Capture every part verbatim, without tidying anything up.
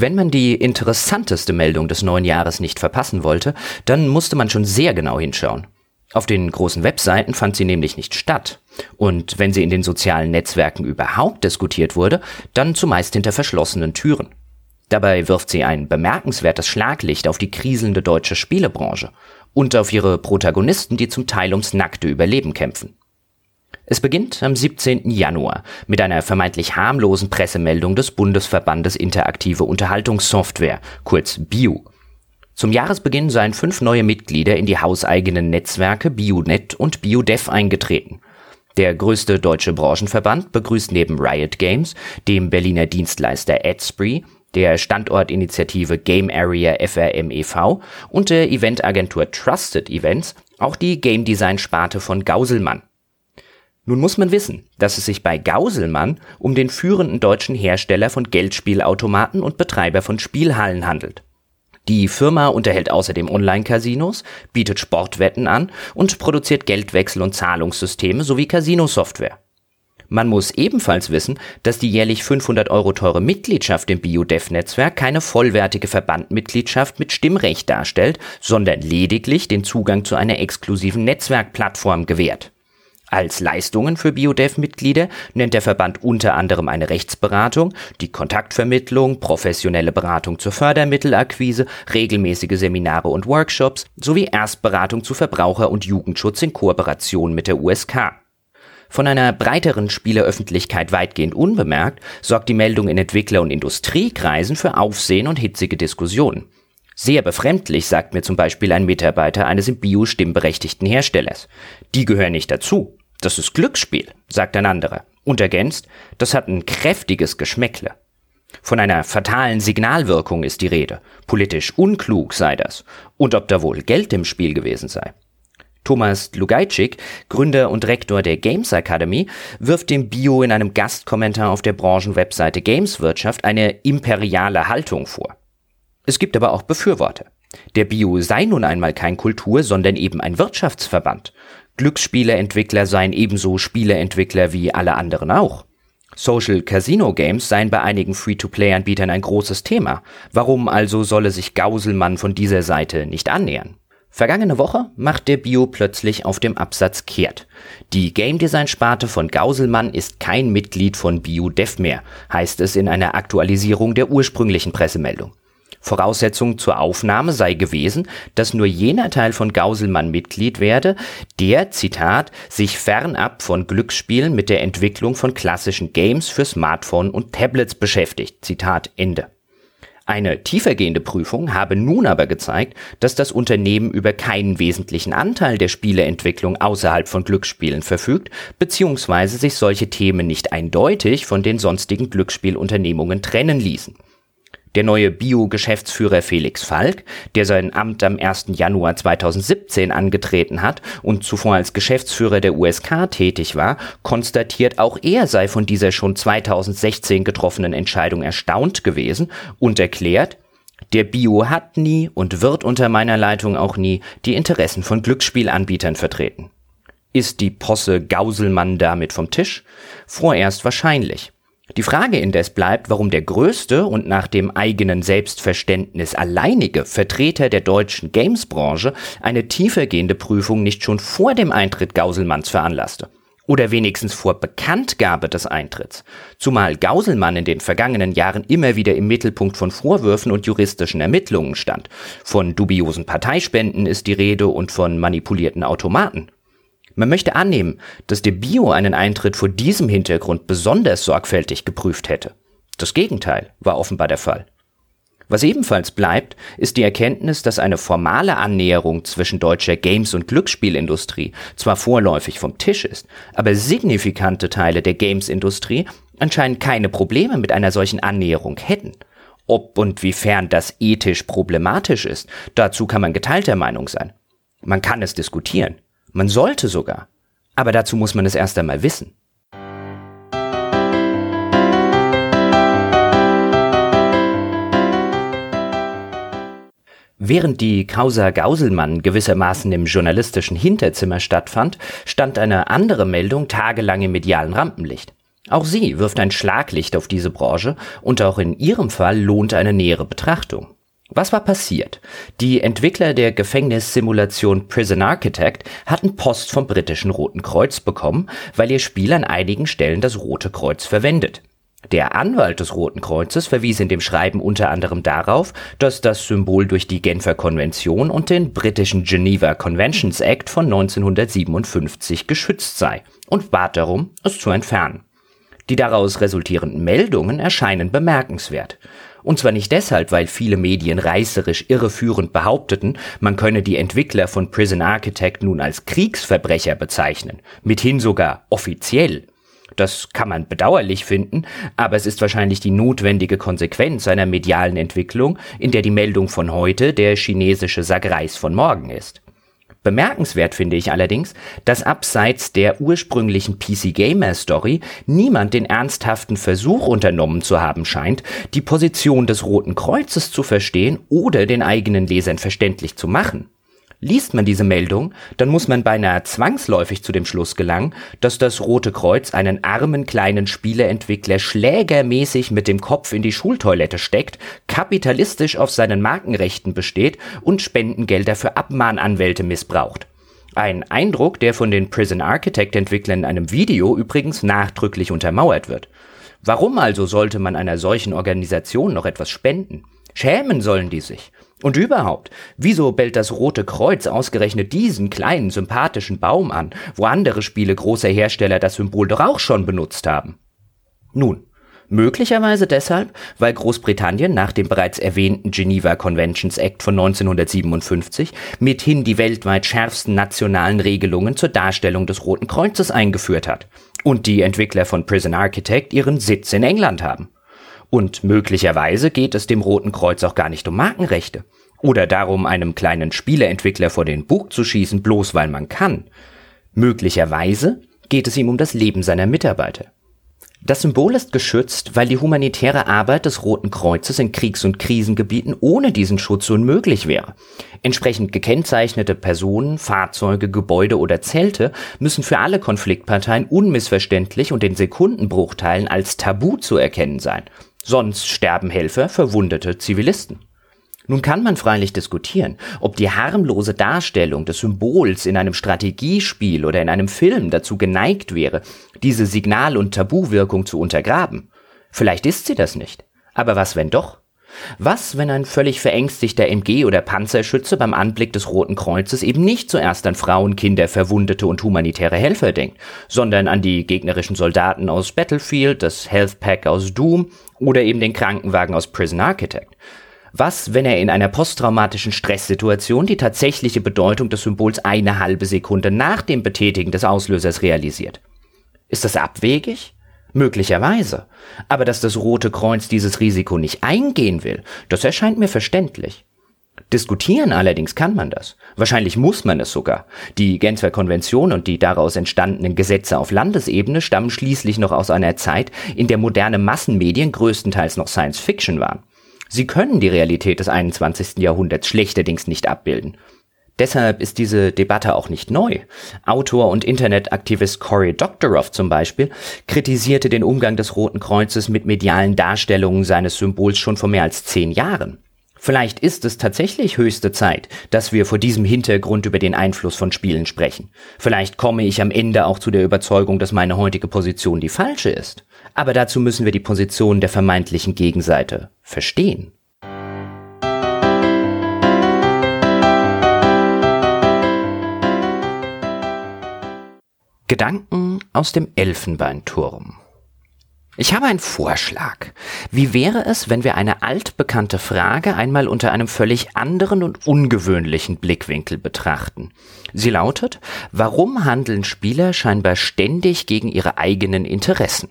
Wenn man die interessanteste Meldung des neuen Jahres nicht verpassen wollte, dann musste man schon sehr genau hinschauen. Auf den großen Webseiten fand sie nämlich nicht statt. Und wenn sie in den sozialen Netzwerken überhaupt diskutiert wurde, dann zumeist hinter verschlossenen Türen. Dabei wirft sie ein bemerkenswertes Schlaglicht auf die kriselnde deutsche Spielebranche und auf ihre Protagonisten, die zum Teil ums nackte Überleben kämpfen. Es beginnt am siebzehnten Januar mit einer vermeintlich harmlosen Pressemeldung des Bundesverbandes Interaktive Unterhaltungssoftware, kurz BIU. Zum Jahresbeginn seien fünf neue Mitglieder in die hauseigenen Netzwerke BioNet und BioDev eingetreten. Der größte deutsche Branchenverband begrüßt neben Riot Games, dem Berliner Dienstleister Edspree, der Standortinitiative Game Area F R M E V und der Eventagentur Trusted Events auch die Game Design Sparte von Gauselmann. Nun muss man wissen, dass es sich bei Gauselmann um den führenden deutschen Hersteller von Geldspielautomaten und Betreiber von Spielhallen handelt. Die Firma unterhält außerdem Online-Casinos, bietet Sportwetten an und produziert Geldwechsel- und Zahlungssysteme sowie Casino-Software. Man muss ebenfalls wissen, dass die jährlich fünfhundert Euro teure Mitgliedschaft im BioDev-Netzwerk keine vollwertige Verbandmitgliedschaft mit Stimmrecht darstellt, sondern lediglich den Zugang zu einer exklusiven Netzwerkplattform gewährt. Als Leistungen für BioDev-Mitglieder nennt der Verband unter anderem eine Rechtsberatung, die Kontaktvermittlung, professionelle Beratung zur Fördermittelakquise, regelmäßige Seminare und Workshops sowie Erstberatung zu Verbraucher- und Jugendschutz in Kooperation mit der U S K. Von einer breiteren Spieleröffentlichkeit weitgehend unbemerkt, sorgt die Meldung in Entwickler- und Industriekreisen für Aufsehen und hitzige Diskussionen. Sehr befremdlich, sagt mir zum Beispiel ein Mitarbeiter eines im Bio stimmberechtigten Herstellers. Die gehören nicht dazu. Das ist Glücksspiel, sagt ein anderer. Und ergänzt, das hat ein kräftiges Geschmäckle. Von einer fatalen Signalwirkung ist die Rede. Politisch unklug sei das. Und ob da wohl Geld im Spiel gewesen sei. Thomas Lugaitschik, Gründer und Rektor der Games Academy, wirft dem Bio in einem Gastkommentar auf der Branchenwebseite Games Wirtschaft eine imperiale Haltung vor. Es gibt aber auch Befürworter. Der Bio sei nun einmal kein Kultur-, sondern eben ein Wirtschaftsverband. Glücksspielerentwickler seien ebenso Spieleentwickler wie alle anderen auch. Social Casino Games seien bei einigen Free-to-Play-Anbietern ein großes Thema. Warum also solle sich Gauselmann von dieser Seite nicht annähern? Vergangene Woche macht der Bio plötzlich auf dem Absatz kehrt. Die Game-Design-Sparte von Gauselmann ist kein Mitglied von BioDev mehr, heißt es in einer Aktualisierung der ursprünglichen Pressemeldung. Voraussetzung zur Aufnahme sei gewesen, dass nur jener Teil von Gauselmann Mitglied werde, der, Zitat, sich fernab von Glücksspielen mit der Entwicklung von klassischen Games für Smartphone und Tablets beschäftigt, Zitat Ende. Eine tiefergehende Prüfung habe nun aber gezeigt, dass das Unternehmen über keinen wesentlichen Anteil der Spieleentwicklung außerhalb von Glücksspielen verfügt, beziehungsweise sich solche Themen nicht eindeutig von den sonstigen Glücksspielunternehmungen trennen ließen. Der neue Bio-Geschäftsführer Felix Falk, der sein Amt am ersten Januar zweitausendsiebzehn angetreten hat und zuvor als Geschäftsführer der U S K tätig war, konstatiert, auch er sei von dieser schon zweitausendsechzehn getroffenen Entscheidung erstaunt gewesen und erklärt, der Bio hat nie und wird unter meiner Leitung auch nie die Interessen von Glücksspielanbietern vertreten. Ist die Posse Gauselmann damit vom Tisch? Vorerst wahrscheinlich. Die Frage indes bleibt, warum der größte und nach dem eigenen Selbstverständnis alleinige Vertreter der deutschen Gamesbranche eine tiefergehende Prüfung nicht schon vor dem Eintritt Gauselmanns veranlasste. Oder wenigstens vor Bekanntgabe des Eintritts. Zumal Gauselmann in den vergangenen Jahren immer wieder im Mittelpunkt von Vorwürfen und juristischen Ermittlungen stand. Von dubiosen Parteispenden ist die Rede und von manipulierten Automaten. Man möchte annehmen, dass der Bio einen Eintritt vor diesem Hintergrund besonders sorgfältig geprüft hätte. Das Gegenteil war offenbar der Fall. Was ebenfalls bleibt, ist die Erkenntnis, dass eine formale Annäherung zwischen deutscher Games- und Glücksspielindustrie zwar vorläufig vom Tisch ist, aber signifikante Teile der Games-Industrie anscheinend keine Probleme mit einer solchen Annäherung hätten. Ob und wiefern das ethisch problematisch ist, dazu kann man geteilter Meinung sein. Man kann es diskutieren. Man sollte sogar. Aber dazu muss man es erst einmal wissen. Während die Causa Gauselmann gewissermaßen im journalistischen Hinterzimmer stattfand, stand eine andere Meldung tagelang im medialen Rampenlicht. Auch sie wirft ein Schlaglicht auf diese Branche und auch in ihrem Fall lohnt eine nähere Betrachtung. Was war passiert? Die Entwickler der Gefängnissimulation Prison Architect hatten Post vom britischen Roten Kreuz bekommen, weil ihr Spiel an einigen Stellen das Rote Kreuz verwendet. Der Anwalt des Roten Kreuzes verwies in dem Schreiben unter anderem darauf, dass das Symbol durch die Genfer Konvention und den britischen Geneva Conventions Act von neunzehnhundertsiebenundfünfzig geschützt sei und bat darum, es zu entfernen. Die daraus resultierenden Meldungen erscheinen bemerkenswert. Und zwar nicht deshalb, weil viele Medien reißerisch irreführend behaupteten, man könne die Entwickler von Prison Architect nun als Kriegsverbrecher bezeichnen, mithin sogar offiziell. Das kann man bedauerlich finden, aber es ist wahrscheinlich die notwendige Konsequenz einer medialen Entwicklung, in der die Meldung von heute der chinesische Sack Reis von morgen ist. Bemerkenswert finde ich allerdings, dass abseits der ursprünglichen P C-Gamer-Story niemand den ernsthaften Versuch unternommen zu haben scheint, die Position des Roten Kreuzes zu verstehen oder den eigenen Lesern verständlich zu machen. Liest man diese Meldung, dann muss man beinahe zwangsläufig zu dem Schluss gelangen, dass das Rote Kreuz einen armen kleinen Spieleentwickler schlägermäßig mit dem Kopf in die Schultoilette steckt, kapitalistisch auf seinen Markenrechten besteht und Spendengelder für Abmahnanwälte missbraucht. Ein Eindruck, der von den Prison Architect-Entwicklern in einem Video übrigens nachdrücklich untermauert wird. Warum also sollte man einer solchen Organisation noch etwas spenden? Schämen sollen die sich. Und überhaupt, wieso bellt das Rote Kreuz ausgerechnet diesen kleinen, sympathischen Baum an, wo andere Spiele großer Hersteller das Symbol doch auch schon benutzt haben? Nun, möglicherweise deshalb, weil Großbritannien nach dem bereits erwähnten Geneva Conventions Act von neunzehnhundertsiebenundfünfzig mithin die weltweit schärfsten nationalen Regelungen zur Darstellung des Roten Kreuzes eingeführt hat und die Entwickler von Prison Architect ihren Sitz in England haben. Und möglicherweise geht es dem Roten Kreuz auch gar nicht um Markenrechte. Oder darum, einem kleinen Spieleentwickler vor den Bug zu schießen, bloß weil man kann. Möglicherweise geht es ihm um das Leben seiner Mitarbeiter. Das Symbol ist geschützt, weil die humanitäre Arbeit des Roten Kreuzes in Kriegs- und Krisengebieten ohne diesen Schutz unmöglich wäre. Entsprechend gekennzeichnete Personen, Fahrzeuge, Gebäude oder Zelte müssen für alle Konfliktparteien unmissverständlich und in Sekundenbruchteilen als Tabu zu erkennen sein. Sonst sterben Helfer, verwundete Zivilisten. Nun kann man freilich diskutieren, ob die harmlose Darstellung des Symbols in einem Strategiespiel oder in einem Film dazu geneigt wäre, diese Signal- und Tabuwirkung zu untergraben. Vielleicht ist sie das nicht. Aber was, wenn doch? Was, wenn ein völlig verängstigter M G oder Panzerschütze beim Anblick des Roten Kreuzes eben nicht zuerst an Frauen, Kinder, Verwundete und humanitäre Helfer denkt, sondern an die gegnerischen Soldaten aus Battlefield, das Health Pack aus Doom oder eben den Krankenwagen aus Prison Architect? Was, wenn er in einer posttraumatischen Stresssituation die tatsächliche Bedeutung des Symbols eine halbe Sekunde nach dem Betätigen des Auslösers realisiert? Ist das abwegig? Möglicherweise. Aber dass das Rote Kreuz dieses Risiko nicht eingehen will, das erscheint mir verständlich. Diskutieren allerdings kann man das. Wahrscheinlich muss man es sogar. Die Genfer Konvention und die daraus entstandenen Gesetze auf Landesebene stammen schließlich noch aus einer Zeit, in der moderne Massenmedien größtenteils noch Science Fiction waren. Sie können die Realität des einundzwanzigsten Jahrhunderts schlechterdings nicht abbilden. Deshalb ist diese Debatte auch nicht neu. Autor und Internetaktivist Cory Doctorow zum Beispiel kritisierte den Umgang des Roten Kreuzes mit medialen Darstellungen seines Symbols schon vor mehr als zehn Jahren. Vielleicht ist es tatsächlich höchste Zeit, dass wir vor diesem Hintergrund über den Einfluss von Spielen sprechen. Vielleicht komme ich am Ende auch zu der Überzeugung, dass meine heutige Position die falsche ist. Aber dazu müssen wir die Position der vermeintlichen Gegenseite verstehen. Gedanken aus dem Elfenbeinturm. Ich habe einen Vorschlag. Wie wäre es, wenn wir eine altbekannte Frage einmal unter einem völlig anderen und ungewöhnlichen Blickwinkel betrachten? Sie lautet: Warum handeln Spieler scheinbar ständig gegen ihre eigenen Interessen?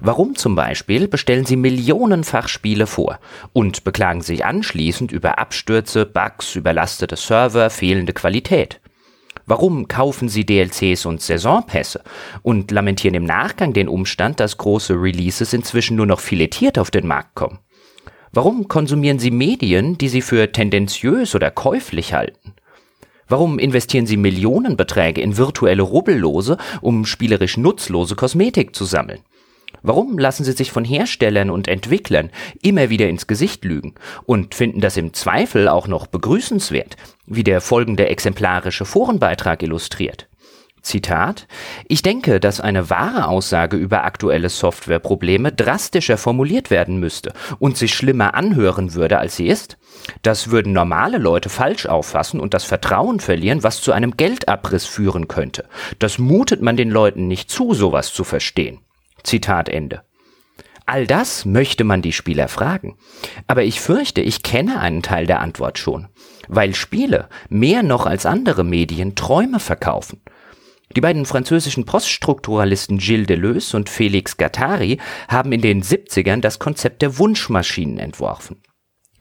Warum zum Beispiel bestellen sie millionenfach Spiele vor und beklagen sich anschließend über Abstürze, Bugs, überlastete Server, fehlende Qualität? Warum kaufen sie D L Cs und Saisonpässe und lamentieren im Nachgang den Umstand, dass große Releases inzwischen nur noch filetiert auf den Markt kommen? Warum konsumieren sie Medien, die sie für tendenziös oder käuflich halten? Warum investieren sie Millionenbeträge in virtuelle Rubbellose, um spielerisch nutzlose Kosmetik zu sammeln? Warum lassen sie sich von Herstellern und Entwicklern immer wieder ins Gesicht lügen und finden das im Zweifel auch noch begrüßenswert, wie der folgende exemplarische Forenbeitrag illustriert? Zitat: Ich denke, dass eine wahre Aussage über aktuelle Softwareprobleme drastischer formuliert werden müsste und sich schlimmer anhören würde, als sie ist. Das würden normale Leute falsch auffassen und das Vertrauen verlieren, was zu einem Geldabriss führen könnte. Das mutet man den Leuten nicht zu, sowas zu verstehen. Zitat Ende. All das möchte man die Spieler fragen. Aber ich fürchte, ich kenne einen Teil der Antwort schon. Weil Spiele mehr noch als andere Medien Träume verkaufen. Die beiden französischen Poststrukturalisten Gilles Deleuze und Félix Guattari haben in den siebzigern das Konzept der Wunschmaschinen entworfen.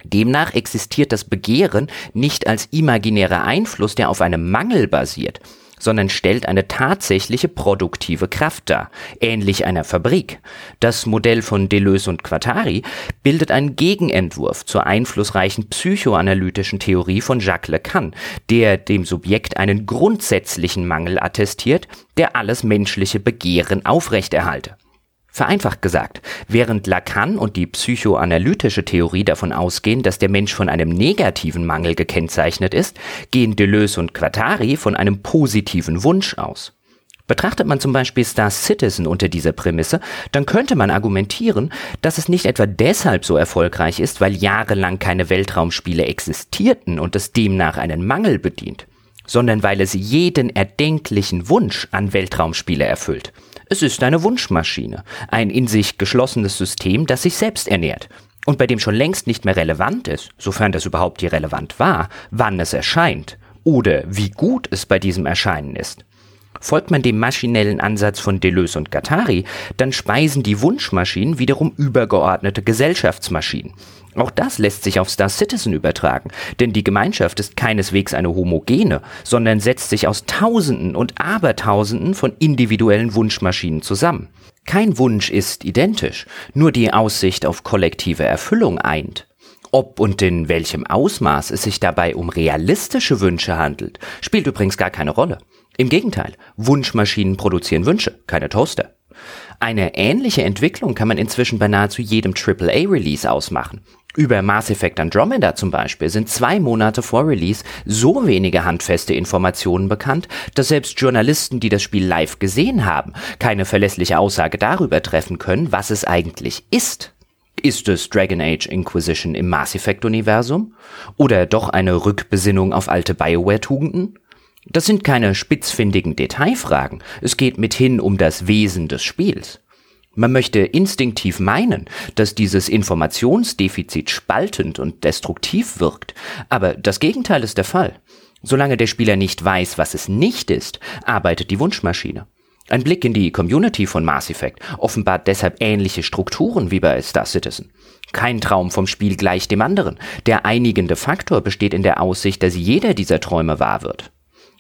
Demnach existiert das Begehren nicht als imaginärer Einfluss, der auf einem Mangel basiert, sondern stellt eine tatsächliche produktive Kraft dar, ähnlich einer Fabrik. Das Modell von Deleuze und Guattari bildet einen Gegenentwurf zur einflussreichen psychoanalytischen Theorie von Jacques Lacan, der dem Subjekt einen grundsätzlichen Mangel attestiert, der alles menschliche Begehren aufrechterhalte. Vereinfacht gesagt, während Lacan und die psychoanalytische Theorie davon ausgehen, dass der Mensch von einem negativen Mangel gekennzeichnet ist, gehen Deleuze und Guattari von einem positiven Wunsch aus. Betrachtet man zum Beispiel Star Citizen unter dieser Prämisse, dann könnte man argumentieren, dass es nicht etwa deshalb so erfolgreich ist, weil jahrelang keine Weltraumspiele existierten und es demnach einen Mangel bedient, sondern weil es jeden erdenklichen Wunsch an Weltraumspiele erfüllt. Es ist eine Wunschmaschine, ein in sich geschlossenes System, das sich selbst ernährt und bei dem schon längst nicht mehr relevant ist, sofern das überhaupt je relevant war, wann es erscheint oder wie gut es bei diesem Erscheinen ist. Folgt man dem maschinellen Ansatz von Deleuze und Guattari, dann speisen die Wunschmaschinen wiederum übergeordnete Gesellschaftsmaschinen. Auch das lässt sich auf Star Citizen übertragen, denn die Gemeinschaft ist keineswegs eine homogene, sondern setzt sich aus Tausenden und Abertausenden von individuellen Wunschmaschinen zusammen. Kein Wunsch ist identisch, nur die Aussicht auf kollektive Erfüllung eint. Ob und in welchem Ausmaß es sich dabei um realistische Wünsche handelt, spielt übrigens gar keine Rolle. Im Gegenteil, Wunschmaschinen produzieren Wünsche, keine Toaster. Eine ähnliche Entwicklung kann man inzwischen bei nahezu jedem Triple A Release ausmachen. Über Mass Effect Andromeda zum Beispiel sind zwei Monate vor Release so wenige handfeste Informationen bekannt, dass selbst Journalisten, die das Spiel live gesehen haben, keine verlässliche Aussage darüber treffen können, was es eigentlich ist. Ist es Dragon Age Inquisition im Mass Effect-Universum? Oder doch eine Rückbesinnung auf alte BioWare-Tugenden? Das sind keine spitzfindigen Detailfragen, es geht mithin um das Wesen des Spiels. Man möchte instinktiv meinen, dass dieses Informationsdefizit spaltend und destruktiv wirkt, aber das Gegenteil ist der Fall. Solange der Spieler nicht weiß, was es nicht ist, arbeitet die Wunschmaschine. Ein Blick in die Community von Mass Effect offenbart deshalb ähnliche Strukturen wie bei Star Citizen. Kein Traum vom Spiel gleicht dem anderen, der einigende Faktor besteht in der Aussicht, dass jeder dieser Träume wahr wird.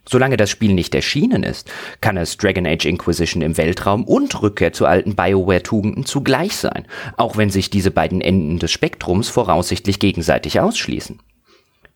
Solange das Spiel nicht erschienen ist, kann es Dragon Age Inquisition im Weltraum und Rückkehr zu alten BioWare-Tugenden zugleich sein, auch wenn sich diese beiden Enden des Spektrums voraussichtlich gegenseitig ausschließen.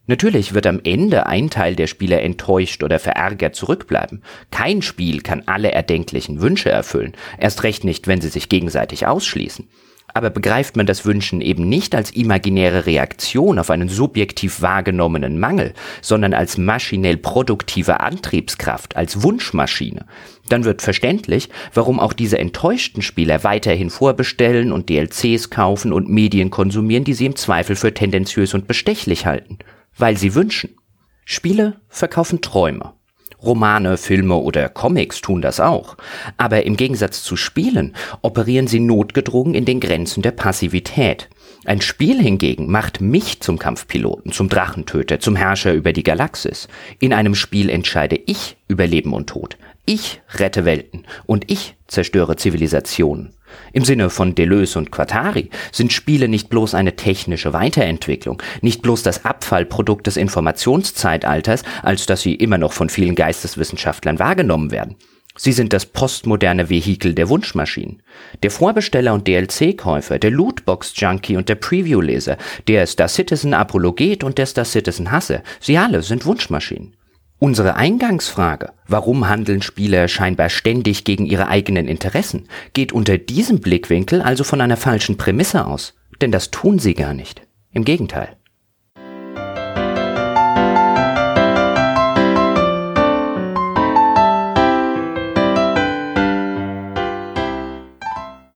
Natürlich wird am Ende ein Teil der Spieler enttäuscht oder verärgert zurückbleiben. Kein Spiel kann alle erdenklichen Wünsche erfüllen, erst recht nicht, wenn sie sich gegenseitig ausschließen. Aber begreift man das Wünschen eben nicht als imaginäre Reaktion auf einen subjektiv wahrgenommenen Mangel, sondern als maschinell produktive Antriebskraft, als Wunschmaschine, dann wird verständlich, warum auch diese enttäuschten Spieler weiterhin vorbestellen und D L Cs kaufen und Medien konsumieren, die sie im Zweifel für tendenziös und bestechlich halten, weil sie wünschen. Spiele verkaufen Träume. Romane, Filme oder Comics tun das auch. Aber im Gegensatz zu Spielen operieren sie notgedrungen in den Grenzen der Passivität. Ein Spiel hingegen macht mich zum Kampfpiloten, zum Drachentöter, zum Herrscher über die Galaxis. In einem Spiel entscheide ich über Leben und Tod. Ich rette Welten und ich zerstöre Zivilisationen. Im Sinne von Deleuze und Guattari sind Spiele nicht bloß eine technische Weiterentwicklung, nicht bloß das Abfallprodukt des Informationszeitalters, als dass sie immer noch von vielen Geisteswissenschaftlern wahrgenommen werden. Sie sind das postmoderne Vehikel der Wunschmaschinen. Der Vorbesteller und D L C-Käufer, der Lootbox-Junkie und der Preview-Leser, der Star Citizen-Apologet und der Star Citizen-Hasser, sie alle sind Wunschmaschinen. Unsere Eingangsfrage, warum handeln Spieler scheinbar ständig gegen ihre eigenen Interessen, geht unter diesem Blickwinkel also von einer falschen Prämisse aus, denn das tun sie gar nicht. Im Gegenteil.